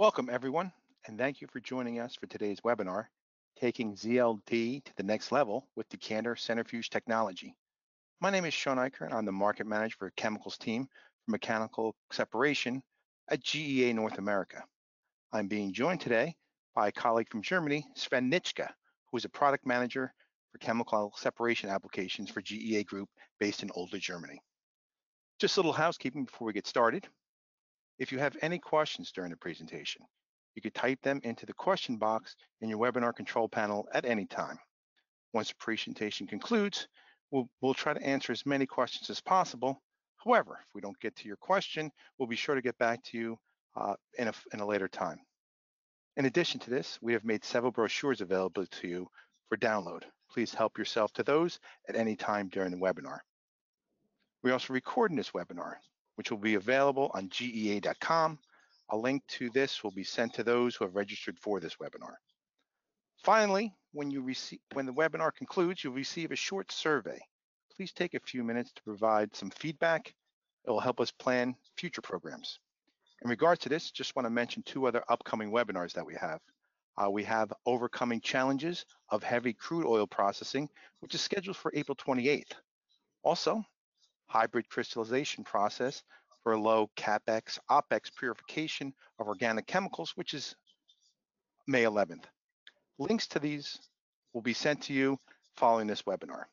Welcome everyone, and thank you for joining us for today's webinar, Taking ZLD to the Next Level with Decanter Centrifuge Technology. My name is Sean Eicher, and I'm the Market Manager for Chemicals team for Mechanical Separation at GEA North America. I'm being joined today by a colleague from Germany, Sven Nitschke, who is a Product Manager for Chemical Separation Applications for GEA Group based in Olden Germany. Just a little housekeeping before we get started. If you have any questions during the presentation, you could type them into the question box in your webinar control panel at any time. Once the presentation concludes, we'll try to answer as many questions as possible. However, if we don't get to your question, we'll be sure to get back to you in a later time. In addition to this, we have made several brochures available to you for download. Please help yourself to those at any time during the webinar. We're also recording this webinar, which will be available on GEA.com. A link to this will be sent to those who have registered for this webinar. Finally, when the webinar concludes, you'll receive a short survey. Please take a few minutes to provide some feedback. It will help us plan future programs. In regards to this, just want to mention two other upcoming webinars that we have. Overcoming Challenges of Heavy Crude Oil Processing, which is scheduled for April 28th. Also, Hybrid Crystallization Process for Low CapEx OpEx Purification of Organic Chemicals, which is May 11th. Links to these will be sent to you following this webinar.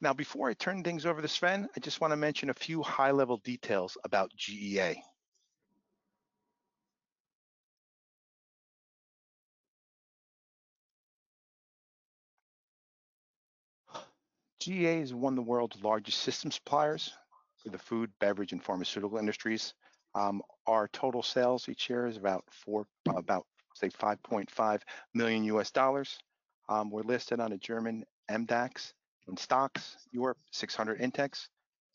Now, before I turn things over to Sven, I just want to mention a few high-level details about GEA. GEA is one of the world's largest system suppliers for the food, beverage, and pharmaceutical industries. Our total sales each year is about $5.5 million US. We're listed on a German MDAX and stocks, Europe 600 index,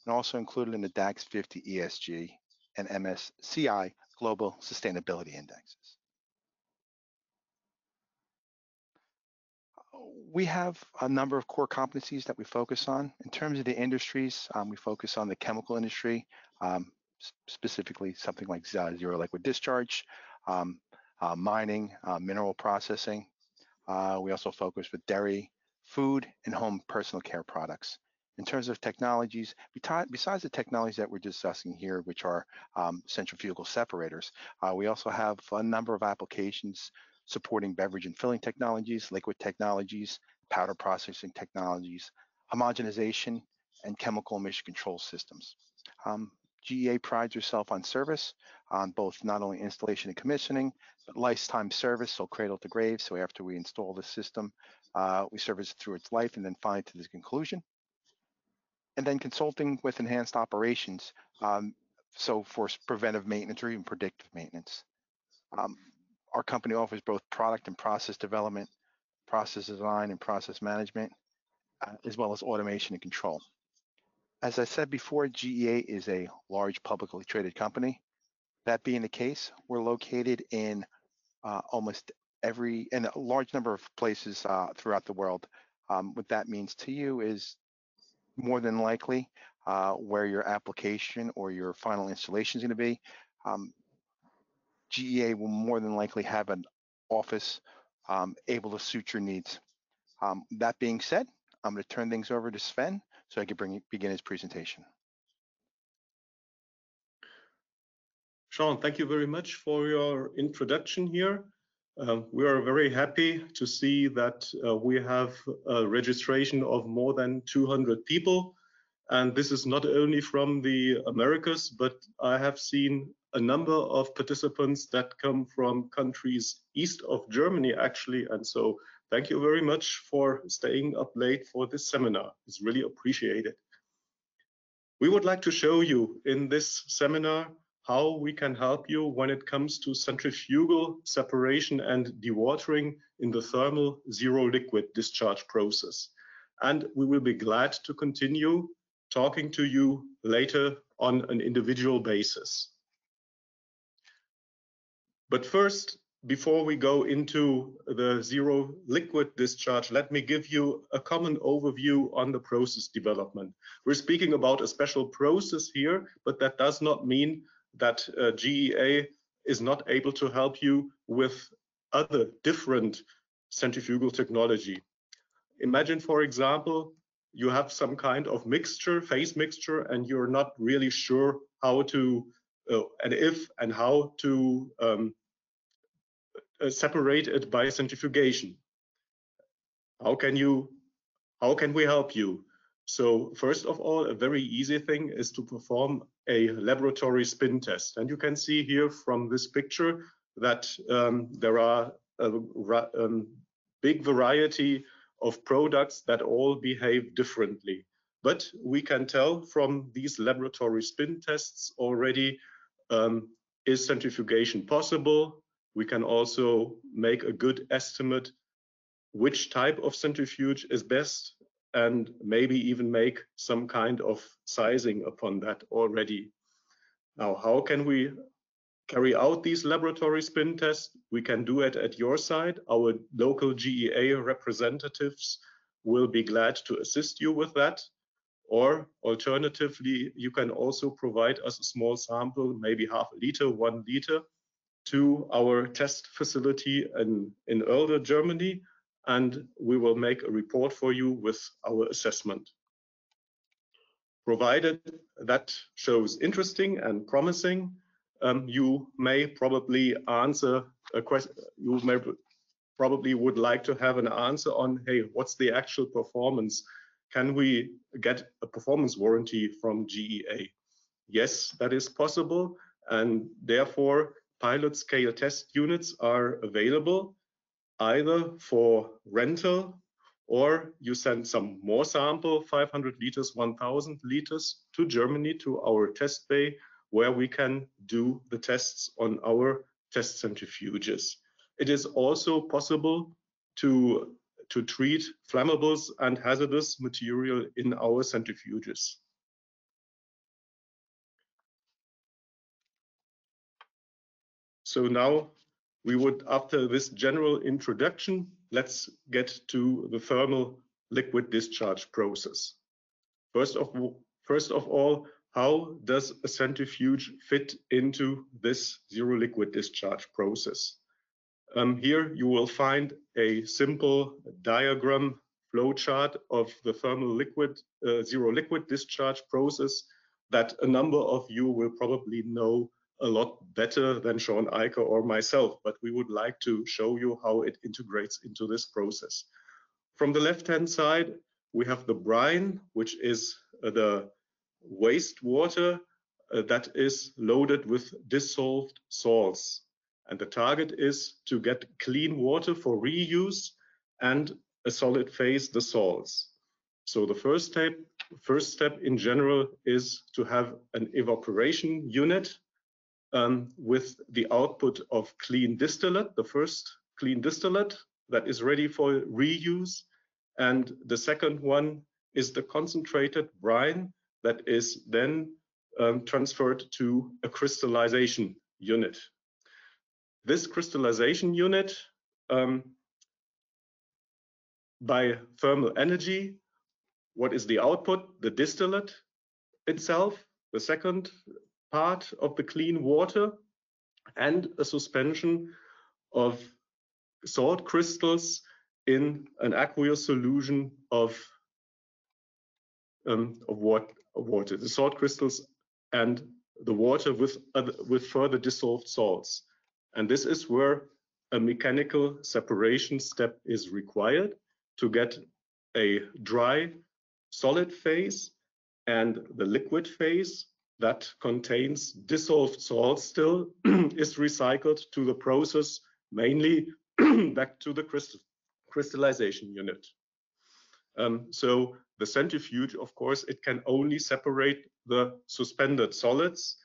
and also included in the DAX 50 ESG and MSCI Global Sustainability Indexes. We have a number of core competencies that we focus on. In terms of the industries, we focus on the chemical industry, specifically something like zero liquid discharge, mining, mineral processing. We also focus with dairy, food, and home personal care products. In terms of technologies, besides the technologies that we're discussing here, which are centrifugal separators, we also have a number of applications supporting beverage and filling technologies, liquid technologies, powder processing technologies, homogenization, and chemical emission control systems. GEA prides herself on service, on both not only installation and commissioning, but lifetime service, so cradle to grave. So after we install the system, we service it through its life and then finally to the conclusion. And then consulting with enhanced operations, so for preventive maintenance or even predictive maintenance. Our company offers both product and process development, process design, and process management, as well as automation and control. As I said before, GEA is a large publicly traded company. That being the case, we're located in a large number of places throughout the world. What that means to you is more than likely where your application or your final installation is going to be. GEA will more than likely have an office able to suit your needs. That being said, I'm going to turn things over to Sven so I can begin his presentation. Sean, thank you very much for your introduction here. We are very happy to see that we have a registration of more than 200 people. And this is not only from the Americas, but I have seen a number of participants that come from countries east of Germany, actually. And so thank you very much for staying up late for this seminar. It's really appreciated. We would like to show you in this seminar how we can help you when it comes to centrifugal separation and dewatering in the thermal zero liquid discharge process. And we will be glad to continue talking to you later on an individual basis. But first, before we go into the zero liquid discharge, let me give you a common overview on the process development. We're speaking about a special process here, but that does not mean that GEA is not able to help you with other different centrifugal technology. Imagine, for example, you have some kind of mixture, phase mixture, and you're not really sure how to separate it by centrifugation. How can we help you? So first of all, a very easy thing is to perform a laboratory spin test. And you can see here from this picture that there are a big variety of products that all behave differently. But we can tell from these laboratory spin tests already, is centrifugation possible? We can also make a good estimate which type of centrifuge is best, and maybe even make some kind of sizing upon that already. Now, how can we carry out these laboratory spin tests? We can do it at your site. Our local GEA representatives will be glad to assist you with that. Or alternatively, you can also provide us a small sample, maybe half a liter, 1 liter, to our test facility in Olden Germany, and we will make a report for you with our assessment. Provided that shows interesting and promising, you may probably answer a question. You may probably would like to have an answer on, hey, what's the actual performance? Can we get a performance warranty from GEA? Yes, that is possible, and therefore pilot scale test units are available, either for rental, or you send some more sample, 500 liters, 1,000 liters, to Germany, to our test bay, where we can do the tests on our test centrifuges. It is also possible to treat flammables and hazardous material in our centrifuges. So now, we would, after this general introduction, let's get to the thermal liquid discharge process. First of all, how does a centrifuge fit into this zero liquid discharge process? Here you will find a simple diagram flowchart of the thermal liquid, zero liquid discharge process that a number of you will probably know a lot better than Sean Eicher or myself, but we would like to show you how it integrates into this process. From the left-hand side, we have the brine, which is the wastewater that is loaded with dissolved salts. And the target is to get clean water for reuse and a solid phase, the salts. So the first step in general is to have an evaporation unit with the output of clean distillate, the first clean distillate that is ready for reuse. And the second one is the concentrated brine that is then transferred to a crystallization unit. This crystallization unit, by thermal energy, what is the output? The distillate itself, the second part of the clean water, and a suspension of salt crystals in an aqueous solution of water. The salt crystals and the water with further dissolved salts. And this is where a mechanical separation step is required to get a dry solid phase and the liquid phase that contains dissolved salt still is recycled to the process, mainly back to the crystallization unit. So the centrifuge, of course, it can only separate the suspended solids.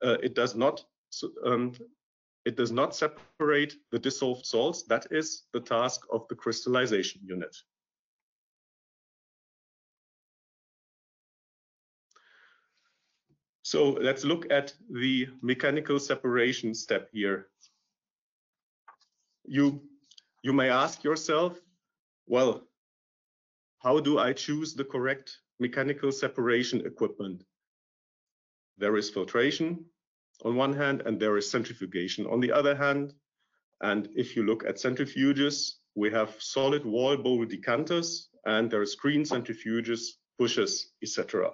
It does not separate the dissolved salts. That is the task of the crystallization unit. So let's look at the mechanical separation step here. You may ask yourself, well, how do I choose the correct mechanical separation equipment? There is filtration, on one hand, and there is centrifugation on the other hand. And if you look at centrifuges, we have solid wall bowl decanters, and there are screen centrifuges, bushes, etc.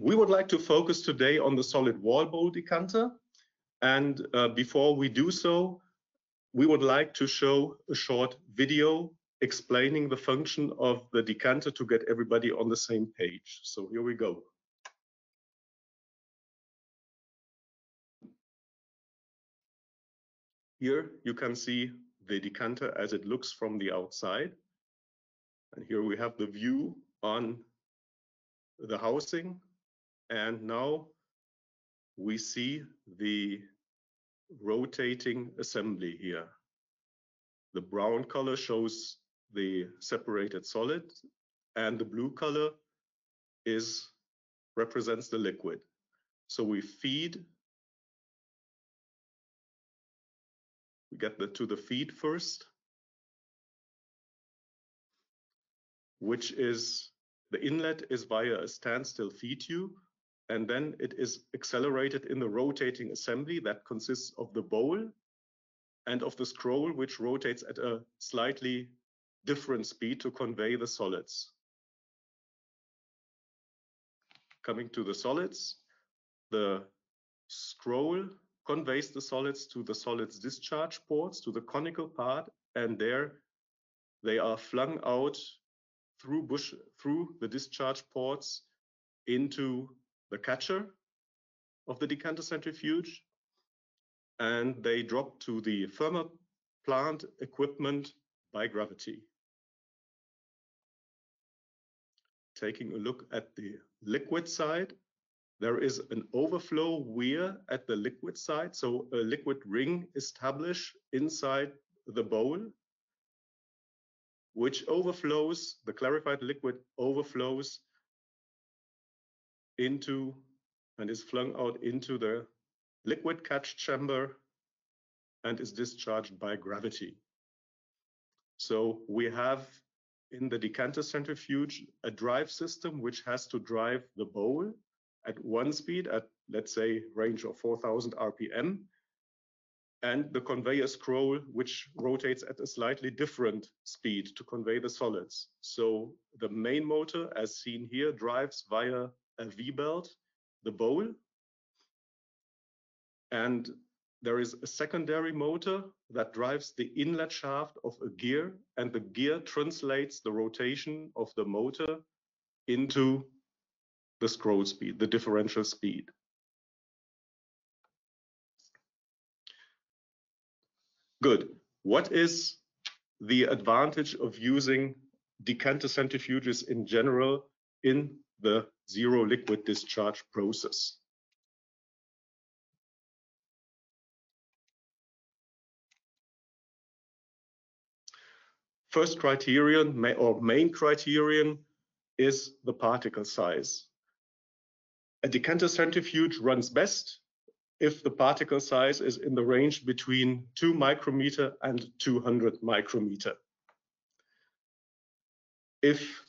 We would like to focus today on the solid wall bowl decanter. And before we do so, we would like to show a short video explaining the function of the decanter to get everybody on the same page. So here we go. Here you can see the decanter as it looks from the outside. And here we have the view on the housing. And now we see the rotating assembly here. The brown color shows the separated solid, and the blue color represents the liquid. So we feed. We get to the feed first, which is the inlet is via a standstill feed tube, and then it is accelerated in the rotating assembly that consists of the bowl and of the scroll, which rotates at a slightly different speed to convey the solids. Coming to the solids, the scroll conveys the solids to the solids discharge ports, to the conical part, and there they are flung out through the discharge ports into the catcher of the decanter centrifuge, and they drop to the thermoplant equipment by gravity. Taking a look at the liquid side, there is an overflow weir at the liquid side, so a liquid ring established inside the bowl, which overflows, the clarified liquid overflows into and is flung out into the liquid catch chamber and is discharged by gravity. So we have in the decanter centrifuge a drive system which has to drive the bowl at one speed, at let's say range of 4,000 RPM, and the conveyor scroll, which rotates at a slightly different speed to convey the solids. So the main motor, as seen here, drives via a V-belt the bowl, and there is a secondary motor that drives the inlet shaft of a gear, and the gear translates the rotation of the motor into the scroll speed, the differential speed. Good. What is the advantage of using decanter centrifuges in general in the zero liquid discharge process? First criterion, or main criterion, is the particle size. A decanter centrifuge runs best if the particle size is in the range between 2 micrometer and 200 micrometer. If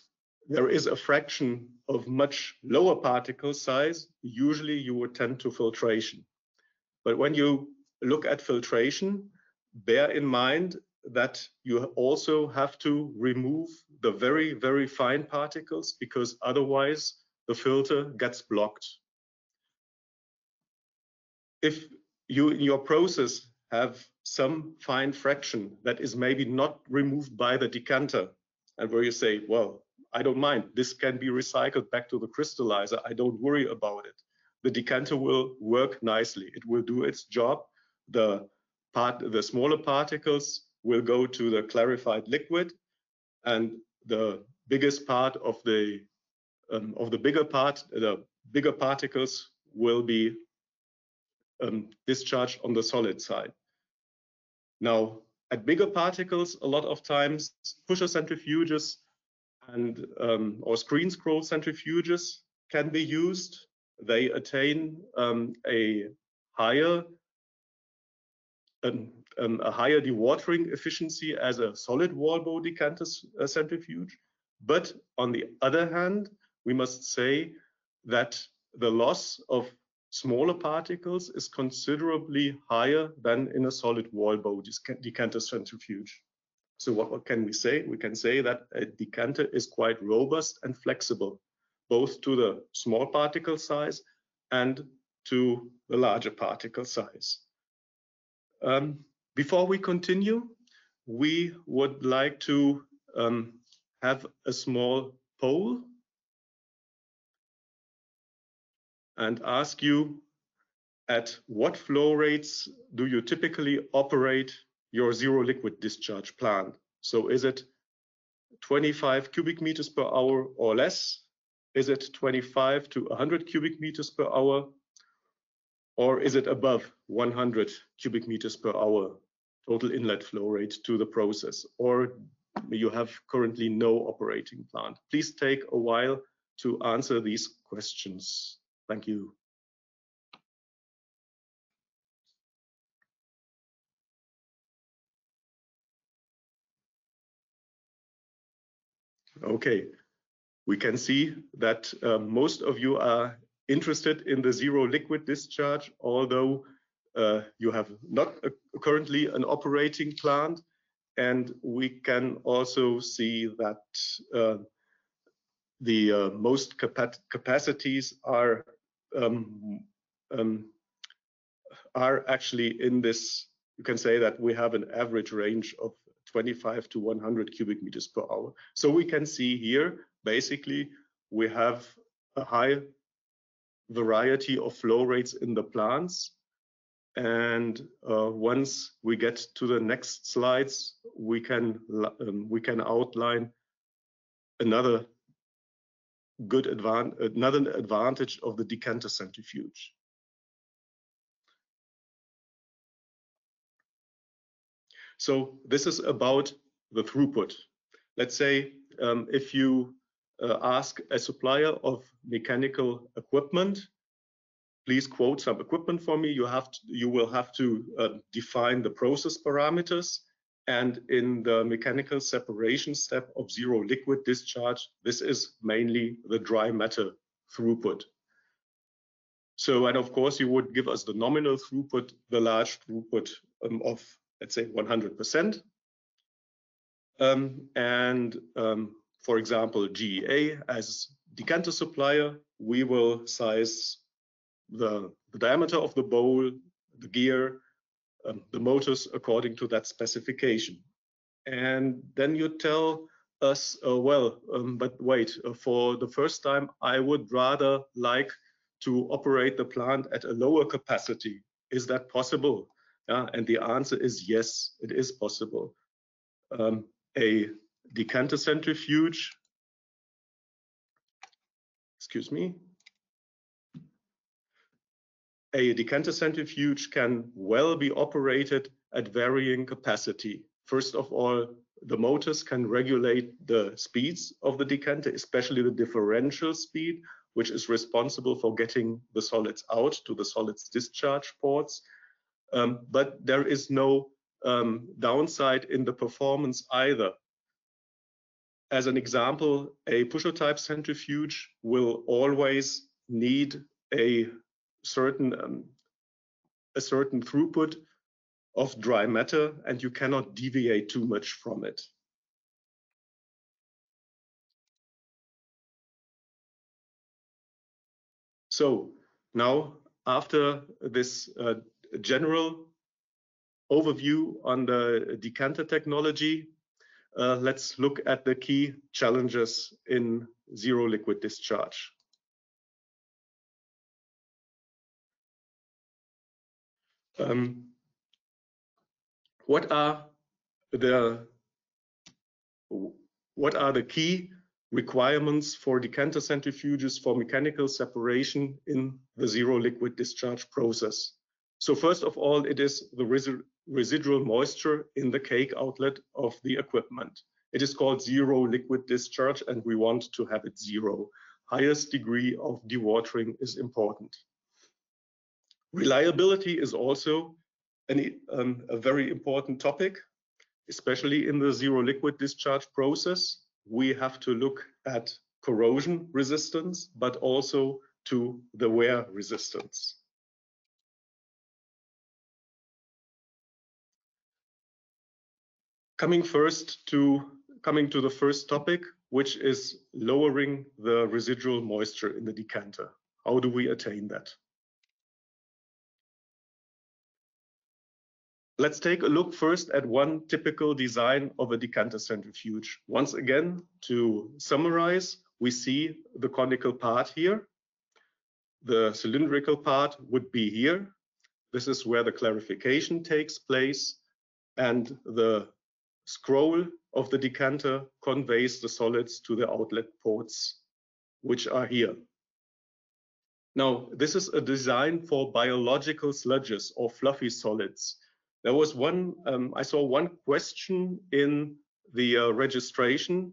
there is a fraction of much lower particle size, usually you would tend to filtration. But when you look at filtration, bear in mind that you also have to remove the very, very fine particles, because otherwise the filter gets blocked. If you in your process have some fine fraction that is maybe not removed by the decanter, and where you say, well, I don't mind, this can be recycled back to the crystallizer, I don't worry about it, the decanter will work nicely. It will do its job. The smaller particles will go to the clarified liquid, and the biggest part the bigger particles will be discharged on the solid side. Now, at bigger particles, a lot of times pusher centrifuges and or screen scroll centrifuges can be used. They attain a higher dewatering efficiency as a solid wall bowl decanter centrifuge. But on the other hand, we must say that the loss of smaller particles is considerably higher than in a solid wall bow decanter centrifuge. So what can we say? We can say that a decanter is quite robust and flexible, both to the small particle size and to the larger particle size. Before we continue, we would like to have a small poll and ask you, at what flow rates do you typically operate your zero liquid discharge plant? So is it 25 cubic meters per hour or less? Is it 25 to 100 cubic meters per hour? Or is it above 100 cubic meters per hour total inlet flow rate to the process? Or you have currently no operating plant? Please take a while to answer these questions. Thank you. Okay, we can see that most of you are interested in the zero liquid discharge, although you have not currently an operating plant. And we can also see that the most capacities are actually in this. You can say that we have an average range of 25 to 100 cubic meters per hour. So we can see here, basically, we have a high variety of flow rates in the plants. And once we get to the next slides, we can outline another good advantage, another advantage of the decanter centrifuge. So this is about the throughput. Let's say if you ask a supplier of mechanical equipment, please quote some equipment for me, you will have to define the process parameters. And in the mechanical separation step of zero liquid discharge, this is mainly the dry matter throughput. So, and of course, you would give us the nominal throughput, the large throughput of, let's say, 100%. For example, GEA as decanter supplier, we will size the diameter of the bowl, the gear, the motors according to that specification. And then you tell us, well, but wait, for the first time, I would rather like to operate the plant at a lower capacity. Is that possible? And the answer is yes, it is possible. A decanter centrifuge, excuse me, a decanter centrifuge can well be operated at varying capacity. First of all, the motors can regulate the speeds of the decanter, especially the differential speed, which is responsible for getting the solids out to the solids discharge ports. But there is no downside in the performance either. As an example, a pusher-type centrifuge will always need a certain throughput of dry matter, and you cannot deviate too much from it. So now, after this general overview on the decanter technology, let's look at the key challenges in zero liquid discharge. What are the key requirements for decanter centrifuges for mechanical separation in the zero liquid discharge process? So first of all, it is the residual moisture in the cake outlet of the equipment. It is called zero liquid discharge, and we want to have it zero. Highest degree of dewatering is important. Reliability is also a very important topic, especially in the zero liquid discharge process. We have to look at corrosion resistance, but also to the wear resistance. Coming to the first topic, which is lowering the residual moisture in the decanter. How do we attain that? Let's take a look first at one typical design of a decanter centrifuge. Once again, to summarize, we see the conical part here. The cylindrical part would be here. This is where the clarification takes place, and the scroll of the decanter conveys the solids to the outlet ports, which are here. Now, this is a design for biological sludges or fluffy solids. There was one, I saw one question in the registration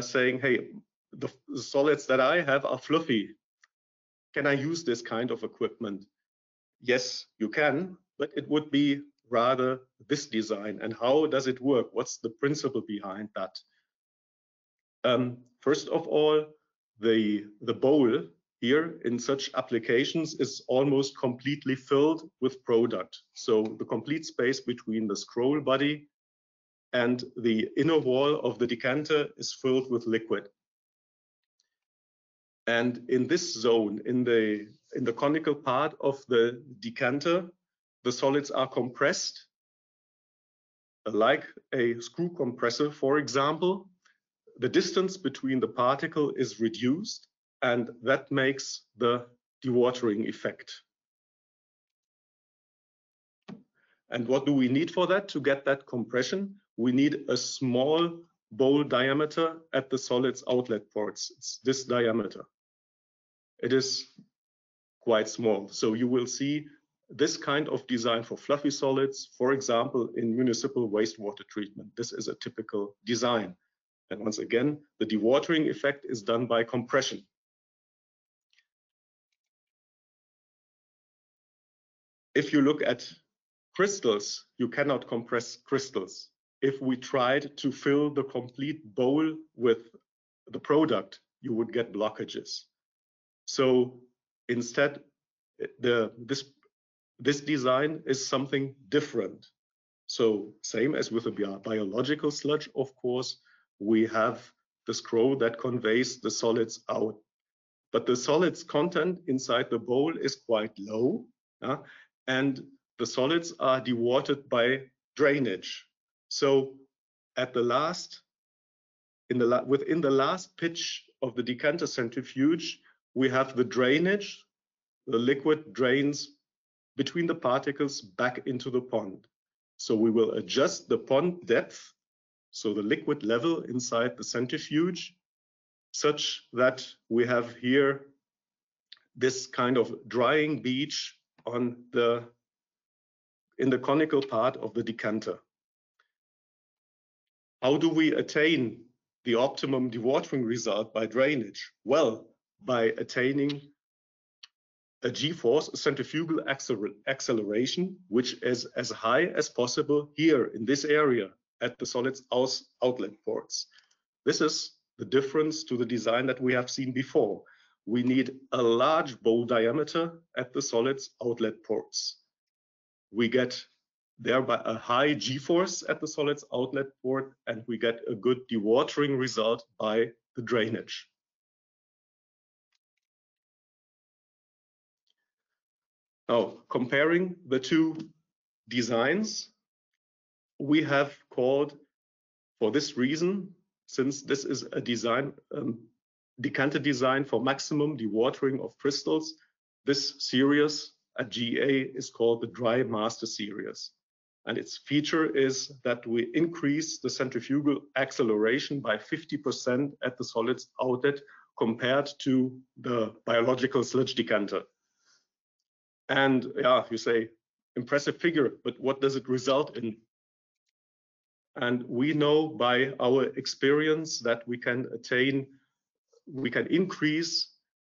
saying, hey, the solids that I have are fluffy. Can I use this kind of equipment? Yes, you can, but it would be rather this design. And how does it work? What's the principle behind that? First of all, the bowl here in such applications is almost completely filled with product. So the complete space between the scroll body and the inner wall of the decanter is filled with liquid. And in this zone, in the conical part of the decanter, the solids are compressed, like a screw compressor, for example. The distance between the particle is reduced, and that makes the dewatering effect. And what do we need for that? To get that compression, we need a small bowl diameter at the solids outlet ports. It's this diameter. It is quite small. So you will see this kind of design for fluffy solids, for example, in municipal wastewater treatment. This is a typical design. And once again, the dewatering effect is done by compression. If you look at crystals, you cannot compress crystals. If we tried to fill the complete bowl with the product, you would get blockages. So instead, this design is something different. So same as with a biological sludge, of course, we have the scroll that conveys the solids out. But the solids content inside the bowl is quite low. And the solids are dewatered by drainage. So at the last, within the last pitch of the decanter centrifuge, we have the drainage. The liquid drains between the particles back into the pond. So we will adjust the pond depth, so the liquid level inside the centrifuge, such that we have here this kind of drying beach in the conical part of the decanter. How do we attain the optimum dewatering result by drainage? Well, by attaining a G-force, a centrifugal acceleration, which is as high as possible here in this area at the solids outlet ports. This is the difference to the design that we have seen before. We need a large bowl diameter at the solids outlet ports. We get thereby a high G-force at the solids outlet port, and we get a good dewatering result by the drainage. Now, comparing the two designs, we have called, for this reason, since this is a design, decanter design for maximum dewatering of crystals, this series at GEA is called the Dry Master Series. And its feature is that we increase the centrifugal acceleration by 50% at the solids outlet compared to the biological sludge decanter. And yeah, you say, impressive figure, but what does it result in? And we know by our experience that we can increase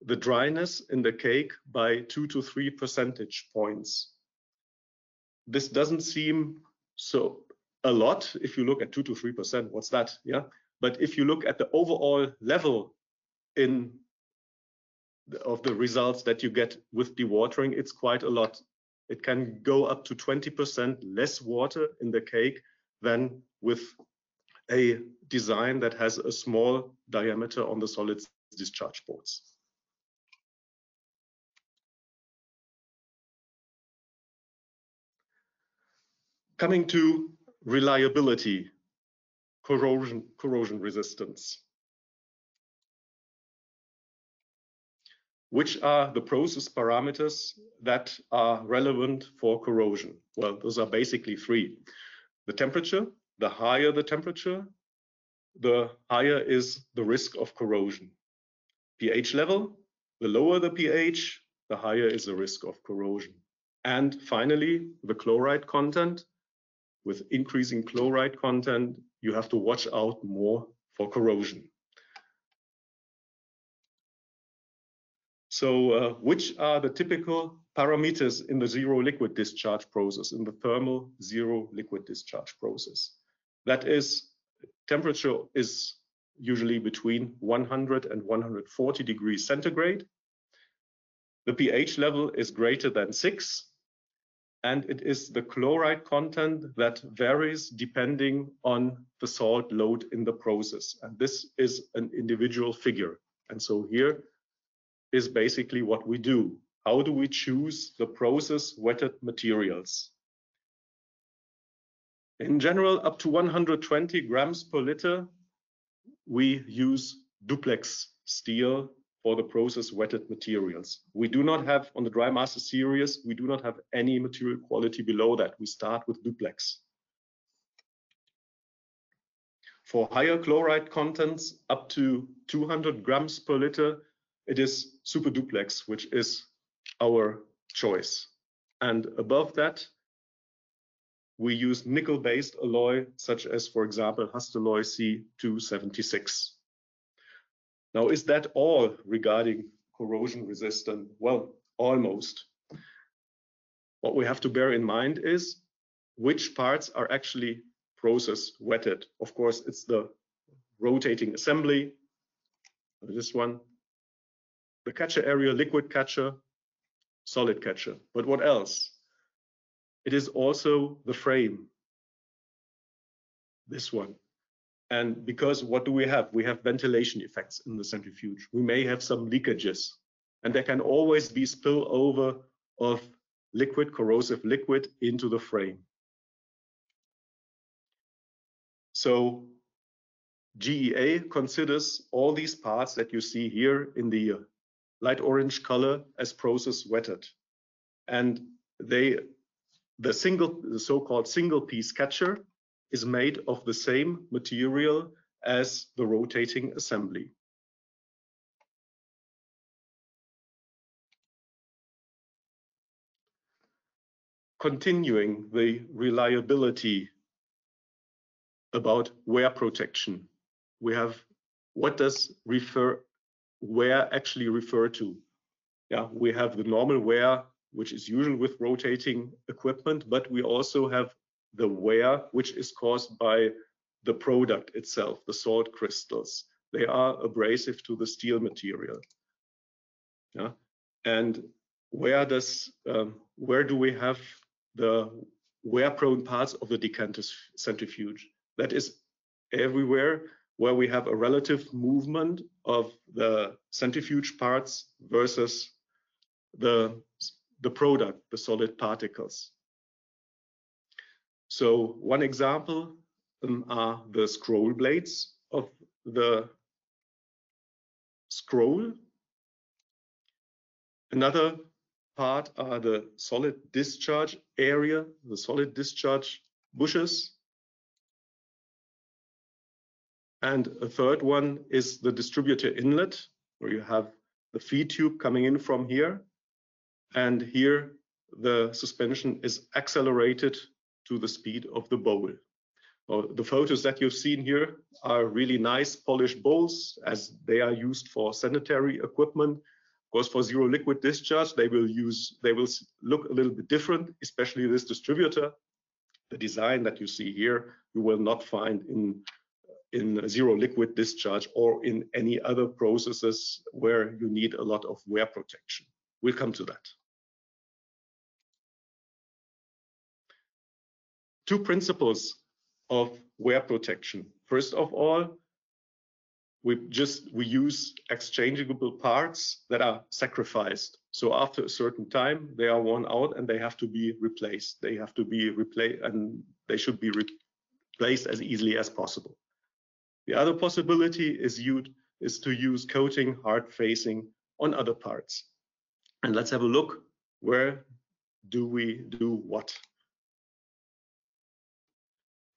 the dryness in the cake by 2 to 3 percentage points. This doesn't seem so a lot if you look at 2 to 3%. What's that? Yeah. But if you look at the overall level in of the results that you get with dewatering, it's quite a lot. It can go up to 20% less water in the cake than with a design that has a small diameter on the solids discharge ports. Coming to reliability, corrosion resistance. Which are the process parameters that are relevant for corrosion? Well, those are basically three. The temperature, the higher the temperature, the higher is the risk of corrosion. pH level, the lower the pH, the higher is the risk of corrosion. And finally, the chloride content. With increasing chloride content, you have to watch out more for corrosion. So which are the typical parameters in the zero liquid discharge process, in the thermal zero liquid discharge process? That is, temperature is usually between 100 and 140 degrees centigrade. The pH level is greater than 6. And it is the chloride content that varies depending on the salt load in the process. And this is an individual figure. And so here is basically what we do. How do we choose the process wetted materials? In general, up to 120 grams per liter, we use duplex steel for the process wetted materials. We do not have, on the Dry Master Series, we do not have any material quality below that. We start with duplex. For higher chloride contents, up to 200 grams per liter, it is super duplex, which is our choice. And above that, we use nickel-based alloy, such as, for example, Hastelloy C276. Now, is that all regarding corrosion resistance? Well, almost. What we have to bear in mind is which parts are actually process wetted. Of course, it's the rotating assembly, this one, the catcher area, liquid catcher, solid catcher. But what else? It is also the frame, this one. And because what do we have? We have ventilation effects in the centrifuge. We may have some leakages, and there can always be spillover of liquid, corrosive liquid into the frame. So GEA considers all these parts that you see here in the light orange color as process wetted. And the so-called single piece catcher is made of the same material as the rotating assembly. Continuing the reliability about wear protection, we have what does wear actually refer to? Yeah, we have the normal wear, which is usual with rotating equipment, but we also have the wear, which is caused by the product itself, the salt crystals. They are abrasive to the steel material. Yeah. And where do we have the wear-prone parts of the decanter centrifuge? That is everywhere where we have a relative movement of the centrifuge parts versus the product, the solid particles. So one example are the scroll blades of the scroll. Another part are the solid discharge area, the solid discharge bushes. And a third one is the distributor inlet, where you have the feed tube coming in from here. And here the suspension is accelerated to the speed of the bowl. Well, the photos that you've seen here are really nice polished bowls, as they are used for sanitary equipment. Of course, for zero liquid discharge, they will look a little bit different, especially this distributor. The design that you see here, you will not find in in zero liquid discharge or in any other processes where you need a lot of wear protection. We'll come to that. Two principles of wear protection. First of all, we use exchangeable parts that are sacrificed. So after a certain time, they are worn out and they have to be replaced. They have to be replaced and they should be replaced as easily as possible. The other possibility is to use coating, hard facing on other parts. And let's have a look, where do we do what?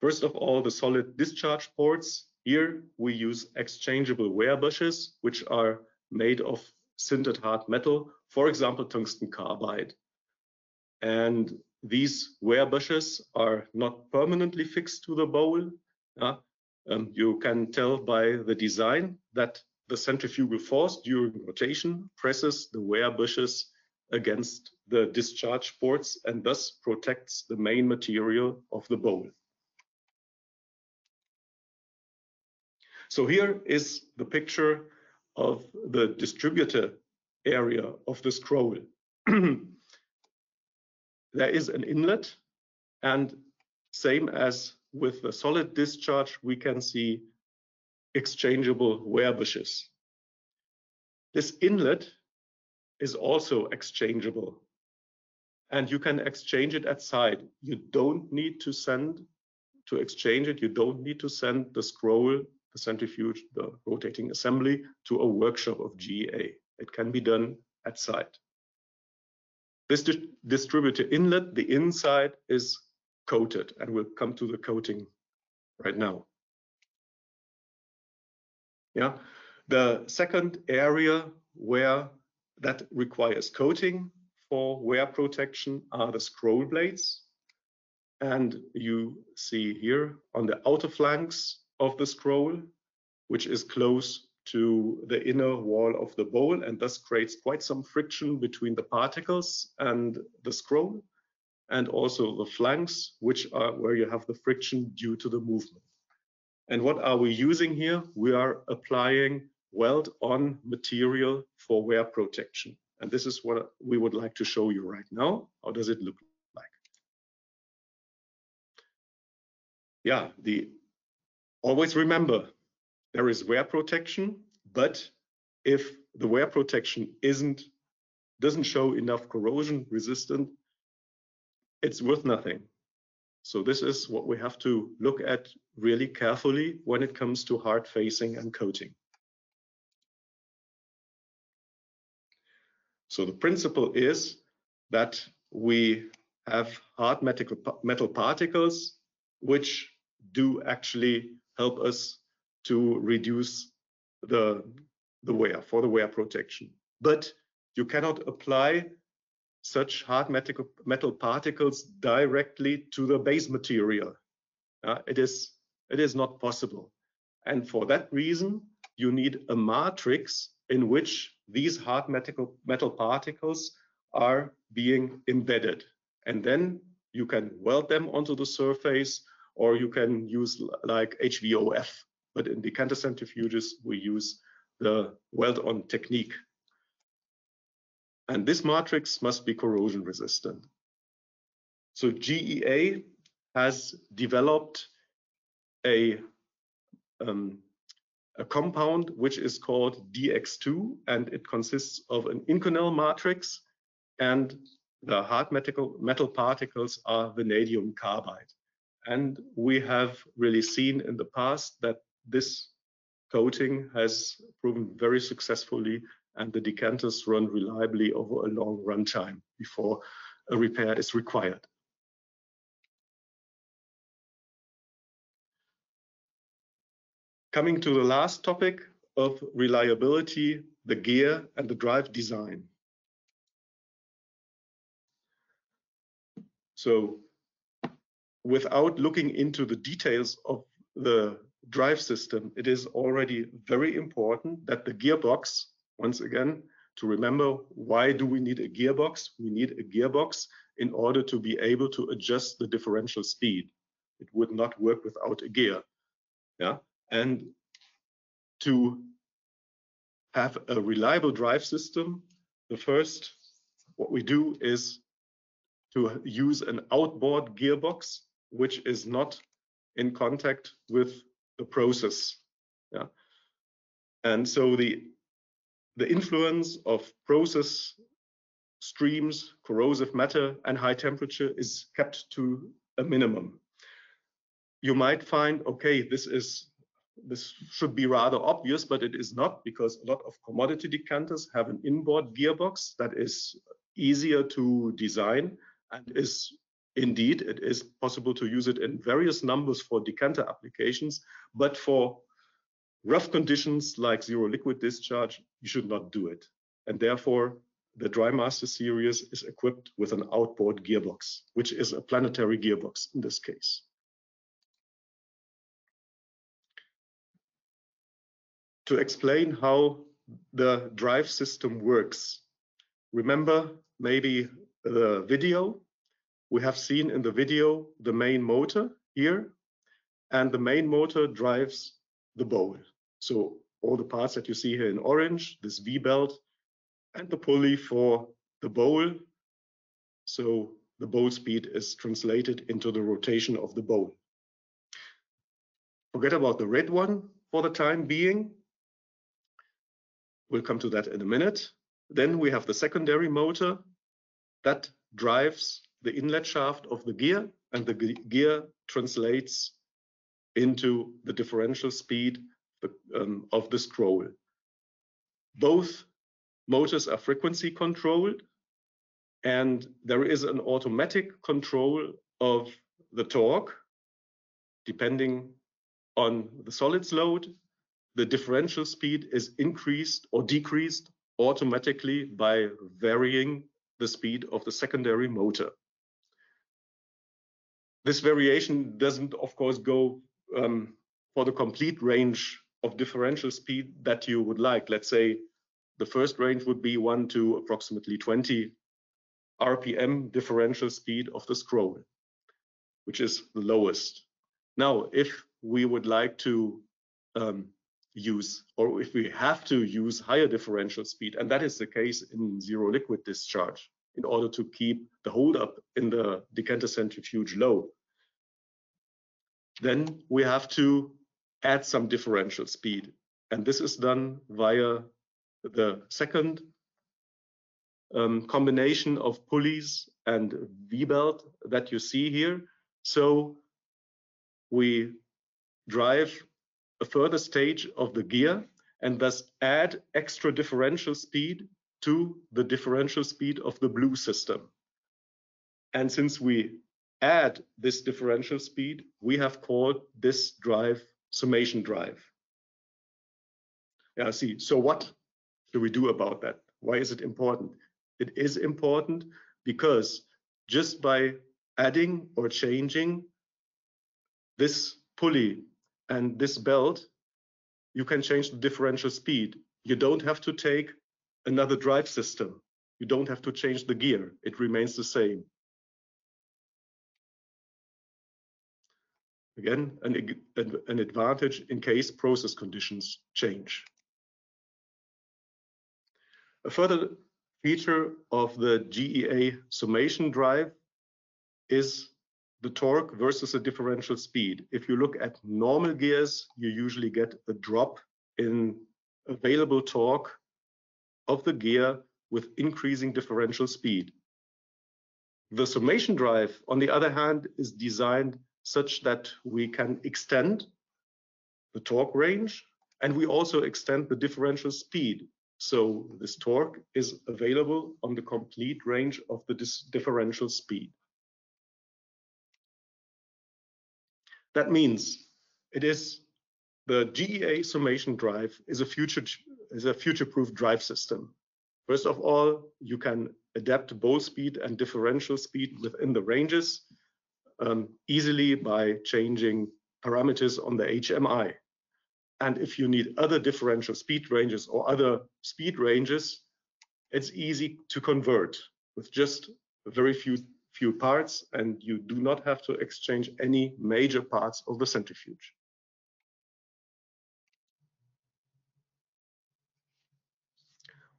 First of all, the solid discharge ports. Here we use exchangeable wear bushes, which are made of sintered hard metal, for example, tungsten carbide. And these wear bushes are not permanently fixed to the bowl. You can tell by the design that the centrifugal force during rotation presses the wear bushes against the discharge ports and thus protects the main material of the bowl. So here is the picture of the distributor area of the scroll. There is an inlet, and same as with the solid discharge, we can see exchangeable wear bushes. This inlet is also exchangeable, and you can exchange it at site. You don't need to send, to exchange it, you don't need to send the scroll, the centrifuge, the rotating assembly to a workshop of GEA. It can be done at site. This distributor inlet, the inside is coated, and we'll come to the coating right now. Yeah, the second area where that requires coating for wear protection are the scroll blades. And you see here on the outer flanks of the scroll, which is close to the inner wall of the bowl and thus creates quite some friction between the particles and the scroll, and also the flanks, which are where you have the friction due to the movement. And what are we using here? We are applying weld-on material for wear protection. And this is what we would like to show you right now. How does it look like? Yeah, always remember, there is wear protection, but if the wear protection doesn't show enough corrosion resistant, it's worth nothing. So this is what we have to look at really carefully when it comes to hard facing and coating. So the principle is that we have hard metal particles, which do actually help us to reduce the wear protection. But you cannot apply such hard metal particles directly to the base material. It is not possible. And for that reason, you need a matrix in which these hard metal particles are being embedded. And then you can weld them onto the surface, or you can use like HVOF, but in decanter centrifuges, we use the weld-on technique. And this matrix must be corrosion resistant. So GEA has developed a compound which is called DX2, and it consists of an Inconel matrix, and the hard metal particles are vanadium carbide. And we have really seen in the past that this coating has proven very successfully, and the decanters run reliably over a long run time before a repair is required. Coming to the last topic of reliability, the gear and the drive design. So, without looking into the details of the drive system, it is already very important that the gearbox, once again, to remember, why do we need a gearbox? We need a gearbox in order to be able to adjust the differential speed. It would not work without a gear. Yeah. and to have a reliable drive system, the first, what we do is to use an outboard gearbox, which is not in contact with the process. Yeah. And so the influence of process streams, corrosive matter, and high temperature is kept to a minimum. You might find, okay, this should be rather obvious, but it is not, because a lot of commodity decanters have an inboard gearbox that is easier to design and is indeed, it is possible to use it in various numbers for decanter applications, but for rough conditions like zero liquid discharge, you should not do it. And therefore, the Dry Master Series is equipped with an outboard gearbox, which is a planetary gearbox in this case. To explain how the drive system works, remember maybe the video. We have seen in the video the main motor here, and the main motor drives the bowl. So all the parts that you see here in orange, this V-belt, and the pulley for the bowl. So the bowl speed is translated into the rotation of the bowl. Forget about the red one for the time being. We'll come to that in a minute. Then we have the secondary motor that drives the inlet shaft of the gear, and the gear translates into the differential speed of the scroll. Both motors are frequency controlled, and there is an automatic control of the torque depending on the solids load. The differential speed is increased or decreased automatically by varying the speed of the secondary motor. This variation doesn't, of course, go for the complete range of differential speed that you would like. Let's say the first range would be 1 to approximately 20 RPM differential speed of the scroll, which is the lowest. Now, if we would like to have to use higher differential speed, and that is the case in zero liquid discharge, in order to keep the holdup in the decanter centrifuge low, then we have to add some differential speed. And this is done via the second combination of pulleys and V-belt that you see here. So we drive a further stage of the gear and thus add extra differential speed to the differential speed of the blue system. And since we add this differential speed, we have called this drive summation drive. Yeah, I see. So what do we do about that? Why is it important? It is important because just by adding or changing this pulley and this belt, you can change the differential speed. You don't have to take another drive system. You don't have to change the gear. It remains the same. Again, an advantage in case process conditions change. A further feature of the GEA summation drive is the torque versus the differential speed. If you look at normal gears, you usually get a drop in available torque of the gear with increasing differential speed. The summation drive, on the other hand, is designed such that we can extend the torque range, and we also extend the differential speed. So this torque is available on the complete range of the differential speed. That means it is the GEA summation drive is a future-proof drive system. First of all, you can adapt bowl speed and differential speed within the ranges easily by changing parameters on the HMI. And if you need other differential speed ranges or other speed ranges, it's easy to convert with just very few parts, and you do not have to exchange any major parts of the centrifuge.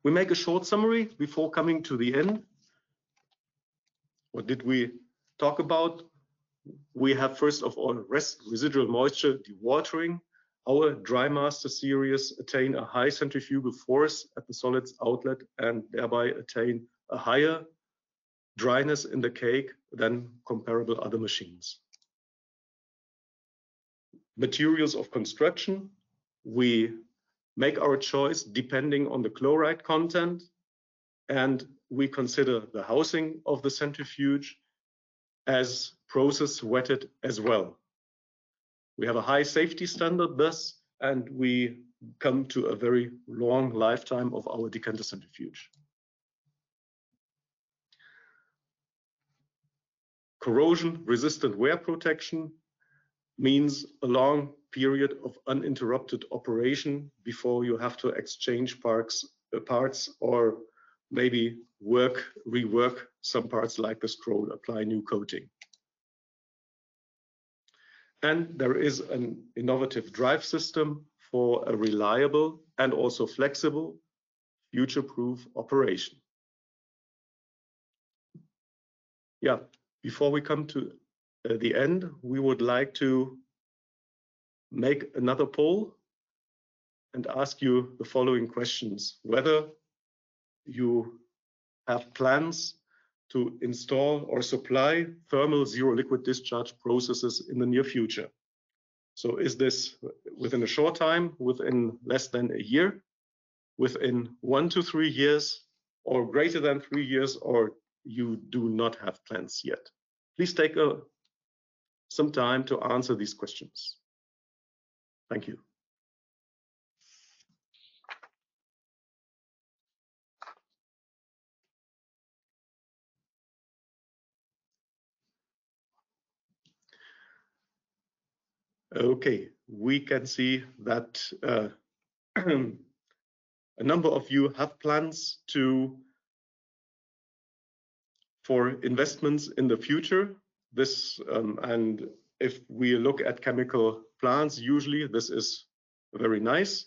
We make a short summary before coming to the end. What did we talk about? We have, first of all, residual moisture dewatering. Our Dry Master Series attain a high centrifugal force at the solids outlet and thereby attain a higher dryness in the cake than comparable other machines. Materials of construction. We make our choice depending on the chloride content, and we consider the housing of the centrifuge as process wetted as well. We have a high safety standard thus, and we come to a very long lifetime of our decanter centrifuge. Corrosion resistant wear protection means a long period of uninterrupted operation before you have to exchange parts or maybe rework some parts like the scroll, apply new coating. And there is an innovative drive system for a reliable and also flexible, future-proof operation. Yeah, before we come to the end, we would like to make another poll and ask you the following questions: whether you have plans to install or supply thermal zero liquid discharge processes in the near future. So is this within a short time, within less than a year, within 1 to 3 years, or greater than 3 years, or you do not have plans yet? Please take some time to answer these questions. Thank you. Okay, we can see that a number of you have plans for investments in the future. This and if we look at chemical plants, usually this is very nice.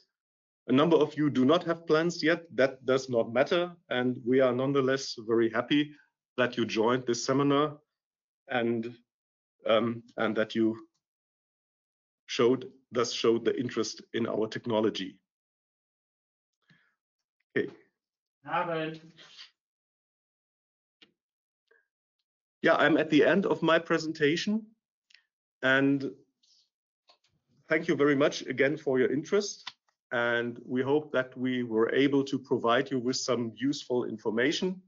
A number of you do not have plans yet. That does not matter, and we are nonetheless very happy that you joined this seminar and that you thus showed the interest in our technology. Okay. Yeah, I'm at the end of my presentation, and thank you very much again for your interest, and we hope that we were able to provide you with some useful information.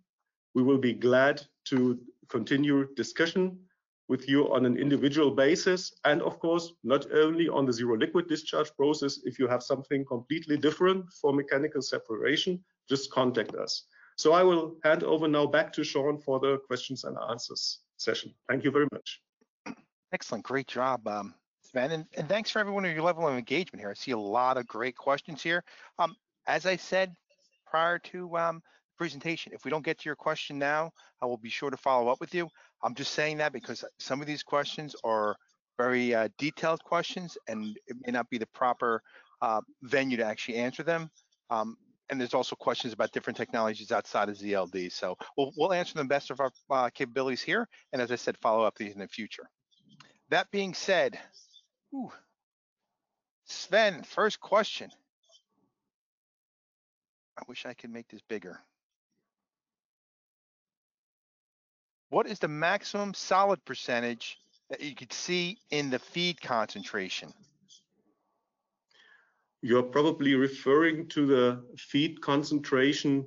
We will be glad to continue discussion with you on an individual basis, and of course not only on the zero liquid discharge process. If you have something completely different for mechanical separation, just contact us. So I will hand over now back to Sean for the questions and answers session. Thank you very much. Excellent, great job, Sven, and thanks for everyone at your level of engagement here. I see a lot of great questions here. As I said prior to the presentation, if we don't get to your question now, I will be sure to follow up with you. I'm just saying that because some of these questions are very detailed questions, and it may not be the proper venue to actually answer them. And there's also questions about different technologies outside of ZLD. So we'll answer them best of our capabilities here. And as I said, follow up these in the future. That being said, Sven, first question. I wish I could make this bigger. What is the maximum solid percentage that you could see in the feed concentration? You're probably referring to the feed concentration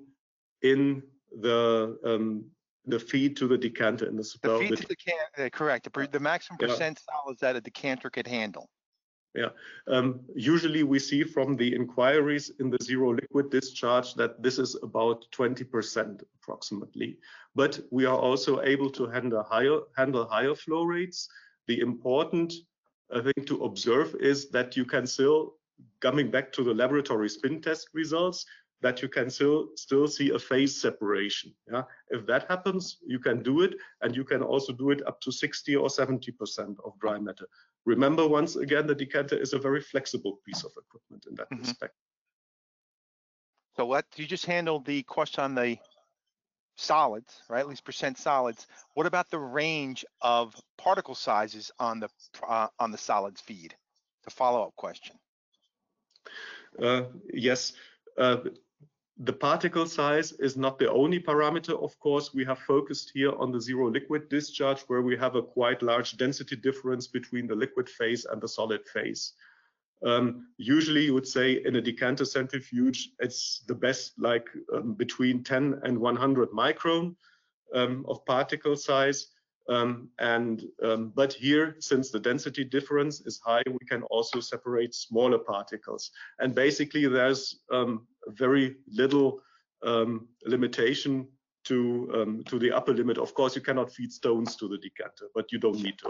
in the feed to the decanter in the supply. The feed to the decanter, correct. The maximum percent solids that a decanter could handle. Yeah. Usually we see from the inquiries in the zero liquid discharge that this is about 20% approximately. But we are also able to handle higher flow rates. The important thing to observe is that you can still, coming back to the laboratory spin test results, that you can still see a phase separation. Yeah? If that happens, you can do it, and you can also do it up to 60 or 70% of dry matter. Remember, once again, the decanter is a very flexible piece of equipment in that respect. So what you just handled the question on the solids, right? At least percent solids. What about the range of particle sizes on the solids feed? The follow-up question. Yes. The particle size is not the only parameter, of course. We have focused here on the zero liquid discharge, where we have a quite large density difference between the liquid phase and the solid phase. Usually you would say in a decanter centrifuge, it's the best like between 10 and 100 micron of particle size. But here, since the density difference is high, we can also separate smaller particles. And basically, there's very little limitation to the upper limit. Of course, you cannot feed stones to the decanter, but you don't need to.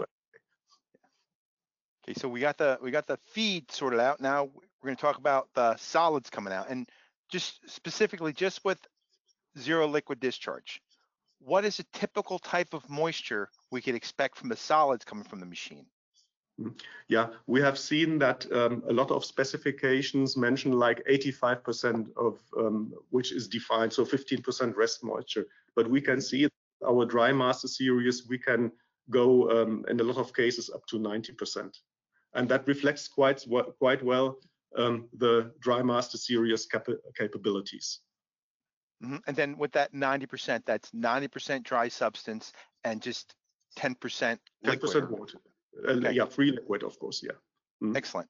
Okay, so we got the feed sorted out. Now we're going to talk about the solids coming out, and just specifically just with zero liquid discharge. What is a typical type of moisture we could expect from the solids coming from the machine? Yeah, we have seen that a lot of specifications mention like 85% of which is defined, so 15% rest moisture. But we can see our Dry Master Series, we can go in a lot of cases up to 90%. And that reflects quite well the Dry Master Series capabilities. Mm-hmm. And then with that 90%, that's 90% dry substance and just 10% liquid. 10% water. Okay. Yeah, free liquid, of course. Yeah. Mm-hmm. Excellent.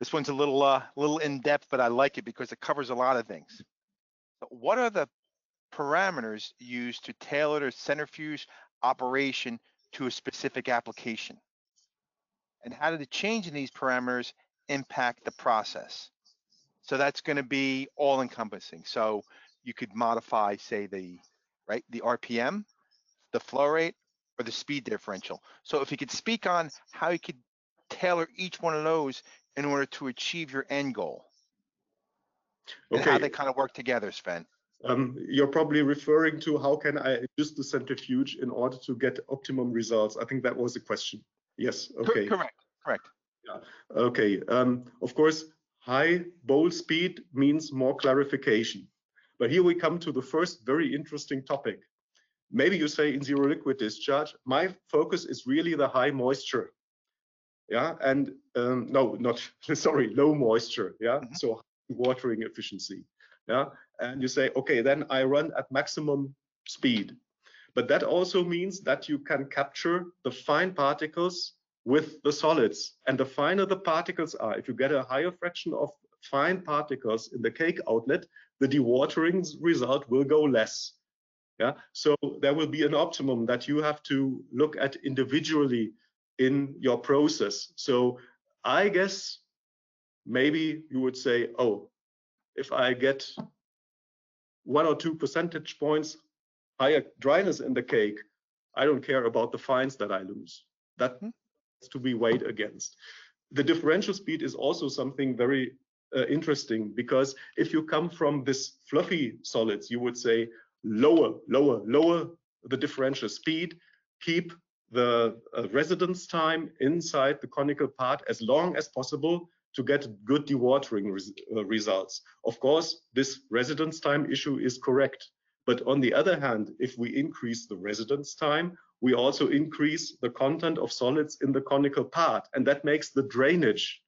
This one's a little in depth, but I like it because it covers a lot of things. So what are the parameters used to tailor the centrifuge operation to a specific application? And how do the change in these parameters impact the process? So that's going to be all encompassing. So you could modify, say, the RPM, the flow rate, or the speed differential. So if you could speak on how you could tailor each one of those in order to achieve your end goal, and okay, how they kind of work together, Sven. You're probably referring to how can I use the centrifuge in order to get optimum results. I think that was the question. Yes. Okay. Correct. Yeah. Okay. Of course, high bowl speed means more clarification. But here we come to the first very interesting topic. Maybe you say in zero liquid discharge, my focus is really the high moisture. Yeah, and low moisture. Yeah, mm-hmm. So watering efficiency. Yeah, and you say, okay, then I run at maximum speed. But that also means that you can capture the fine particles with the solids. And the finer the particles are, if you get a higher fraction of fine particles in the cake outlet, the dewatering result will go less. Yeah, so there will be an optimum that you have to look at individually in your process. So I guess maybe you would say, oh, if I get 1 or 2 percentage points higher dryness in the cake, I don't care about the fines that I lose. That has to be weighed against. The differential speed is also something very interesting, because if you come from this fluffy solids, you would say lower the differential speed, keep the residence time inside the conical part as long as possible to get good dewatering results. Of course, this residence time issue is correct. But on the other hand, if we increase the residence time, we also increase the content of solids in the conical part, and that makes the drainage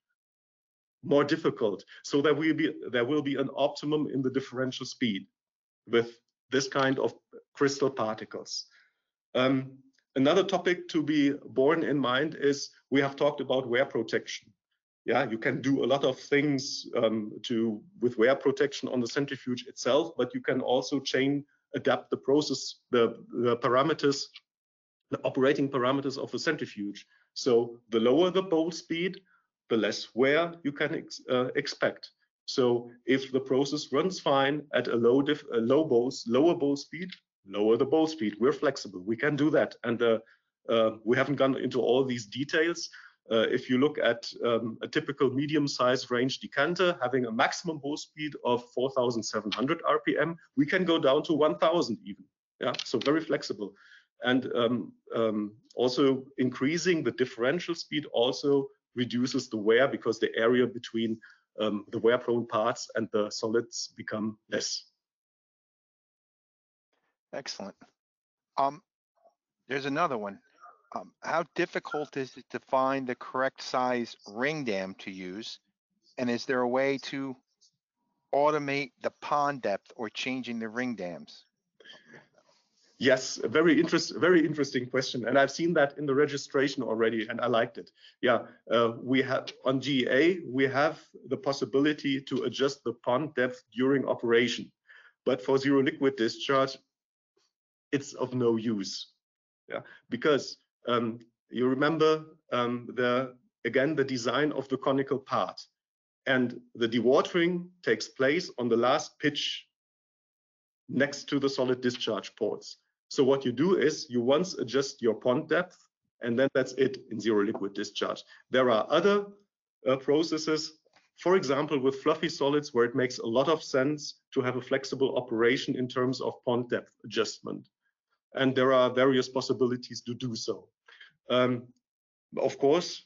more difficult. So there will be an optimum in the differential speed with this kind of crystal particles. Another topic to be borne in mind is we have talked about wear protection. Yeah, you can do a lot of things with wear protection on the centrifuge itself, but you can also adapt the process, the parameters, the operating parameters of the centrifuge. So the lower the bowl speed, the less wear you can expect. So if the process runs fine at a lower bowl speed, lower the bowl speed. We're flexible. We can do that, and we haven't gone into all these details. If you look at a typical medium-sized range decanter having a maximum bowl speed of 4,700 RPM, we can go down to 1,000 even. Yeah, so very flexible, and also increasing the differential speed also reduces the wear because the area between the wear-prone parts and the solids become less. Excellent. There's another one. How difficult is it to find the correct size ring dam to use? And is there a way to automate the pond depth or changing the ring dams? Yes, a very interesting question. And I've seen that in the registration already, and I liked it. Yeah, we have on GEA, we have the possibility to adjust the pond depth during operation. But for zero liquid discharge, it's of no use. Yeah, because you remember again the design of the conical part, and the dewatering takes place on the last pitch next to the solid discharge ports. So what you do is you once adjust your pond depth, and then that's it in zero liquid discharge. There are other processes, for example, with fluffy solids, where it makes a lot of sense to have a flexible operation in terms of pond depth adjustment. And there are various possibilities to do so. Of course,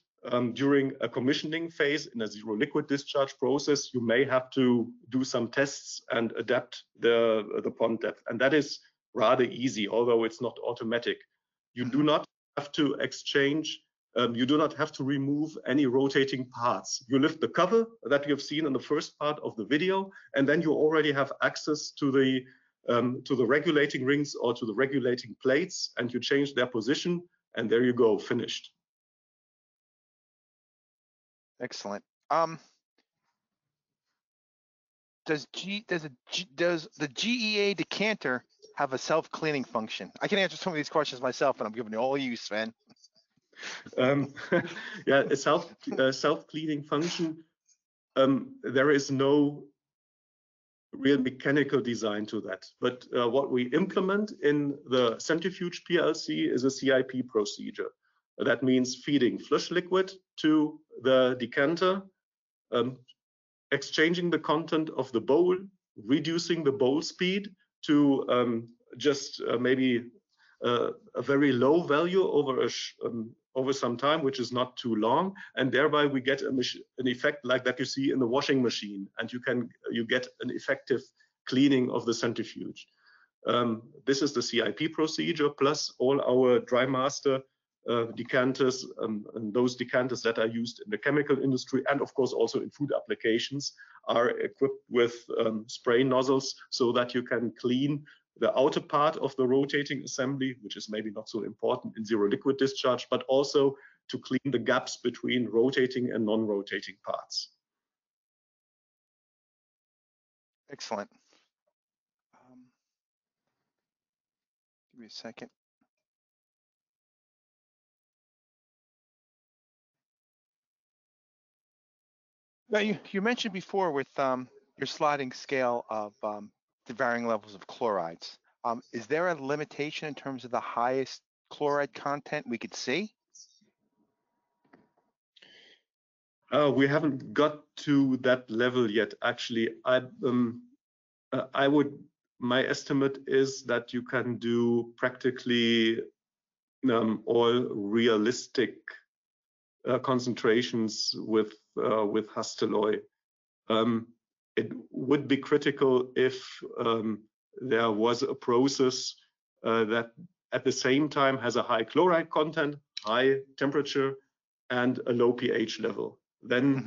during a commissioning phase in a zero liquid discharge process, you may have to do some tests and adapt the pond depth. And that is rather easy, although it's not automatic. You do not have to exchange, you do not have to remove any rotating parts. You lift the cover that you have seen in the first part of the video, and then you already have access to the regulating rings or to the regulating plates, and you change their position, and there you go, finished. Excellent. Does the GEA decanter have a self-cleaning function? I can answer some of these questions myself, and I'm giving it all you, Sven. Yeah, a self-cleaning function. There is no real mechanical design to that. But what we implement in the centrifuge PLC is a CIP procedure. That means feeding flush liquid to the decanter, exchanging the content of the bowl, reducing the bowl speed to maybe a very low value over over some time, which is not too long, and thereby we get an effect like that you see in the washing machine, and you get an effective cleaning of the centrifuge. This is the CIP procedure, plus all our dry master decanters, and those decanters that are used in the chemical industry and of course also in food applications are equipped with spray nozzles, so that you can clean the outer part of the rotating assembly, which is maybe not so important in zero liquid discharge, but also to clean the gaps between rotating and non-rotating parts. Excellent. Give me a second. Now, you mentioned before with your sliding scale of the varying levels of chlorides. Is there a limitation in terms of the highest chloride content we could see? We haven't got to that level yet. Actually, my estimate is that you can do practically all realistic concentrations with Hastelloy. It would be critical if there was a process that at the same time has a high chloride content, high temperature, and a low pH level. Then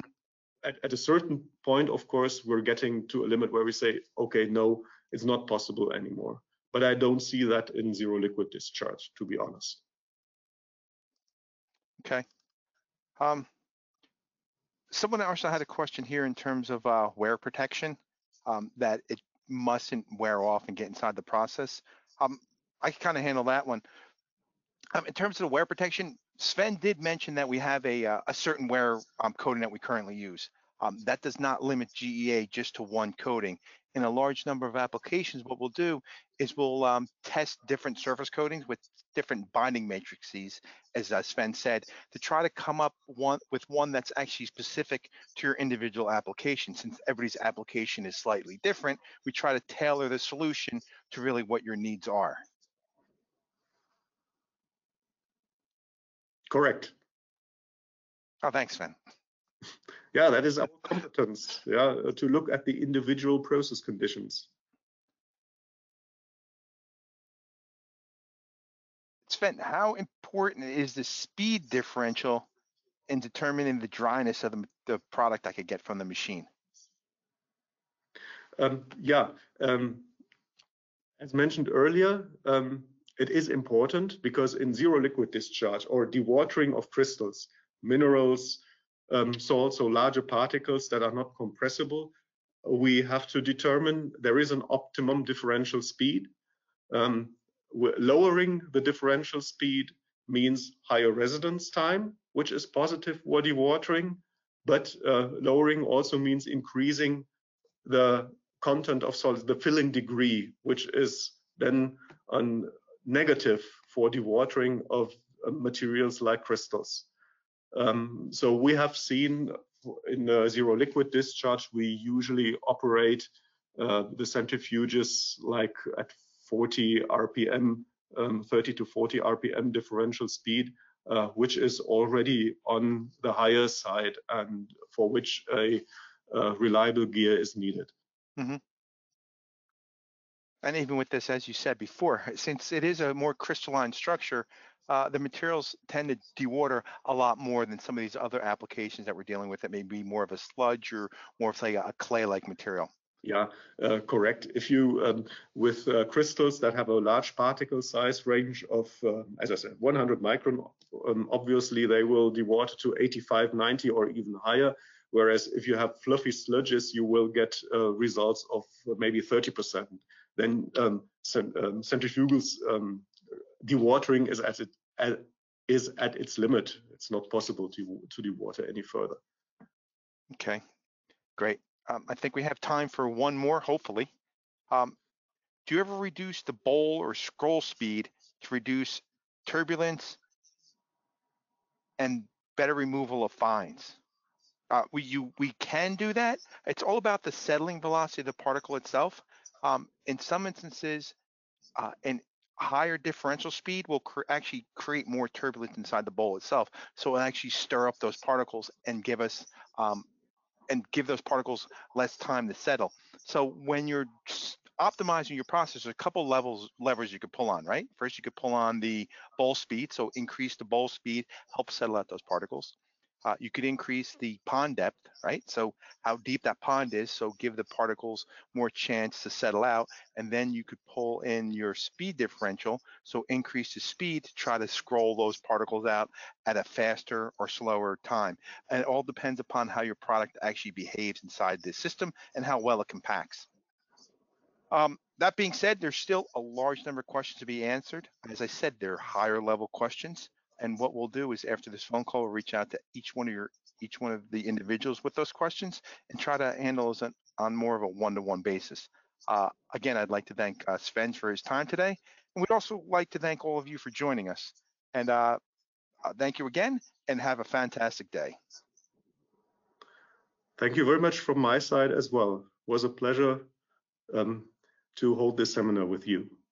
at a certain point, of course, we're getting to a limit where we say, okay, no, it's not possible anymore. But I don't see that in zero liquid discharge, to be honest. Okay. Someone also had a question here in terms of wear protection, that it mustn't wear off and get inside the process. I can kind of handle that one. In terms of the wear protection, Sven did mention that we have a certain wear coating that we currently use. That does not limit GEA just to one coating. In a large number of applications, what we'll do is we'll test different surface coatings with different binding matrices, as Sven said, to try to come up with one that's actually specific to your individual application. Since everybody's application is slightly different, we try to tailor the solution to really what your needs are. Correct. Oh, thanks, Sven. Yeah, that is our competence, yeah, to look at the individual process conditions. Sven, how important is the speed differential in determining the dryness of the product I could get from the machine? As mentioned earlier, it is important because in zero liquid discharge or dewatering of crystals, minerals, salts, so larger particles that are not compressible, we have to determine there is an optimum differential speed. Lowering the differential speed means higher residence time, which is positive for dewatering, but lowering also means increasing the content of solids, the filling degree, which is then a negative for dewatering of materials like crystals. So we have seen in zero liquid discharge, we usually operate the centrifuges like at 40 RPM, 30 to 40 RPM differential speed, which is already on the higher side and for which a reliable gear is needed. Mm-hmm. And even with this, as you said before, since it is a more crystalline structure, the materials tend to dewater a lot more than some of these other applications that we're dealing with that may be more of a sludge or more of like a clay-like material. Yeah, correct. If you, with crystals that have a large particle size range of, as I said, 100 micron, obviously they will dewater to 85, 90 or even higher. Whereas if you have fluffy sludges, you will get results of maybe 30%. Then centrifugals dewatering is at its limit. It's not possible to dewater any further. Okay, great. I think we have time for one more, hopefully. Do you ever reduce the bowl or scroll speed to reduce turbulence and better removal of fines? We can do that. It's all about the settling velocity of the particle itself. In some instances, and higher differential speed will actually create more turbulence inside the bowl itself. So it'll actually stir up those particles and give us give those particles less time to settle. So when you're optimizing your process, there's a couple levers you could pull on, right? First, you could pull on the bowl speed, so increase the bowl speed, help settle out those particles. You could increase the pond depth, right? So how deep that pond is, so give the particles more chance to settle out, and then you could pull in your speed differential, so increase the speed to try to scroll those particles out at a faster or slower time. And it all depends upon how your product actually behaves inside this system and how well it compacts. That being said, there's still a large number of questions to be answered. As I said, they're higher level questions. And what we'll do is after this phone call, we'll reach out to each one of the individuals with those questions and try to handle those on more of a one-to-one basis. Again, I'd like to thank Sven for his time today. And we'd also like to thank all of you for joining us. And thank you again and have a fantastic day. Thank you very much from my side as well. It was a pleasure to hold this seminar with you.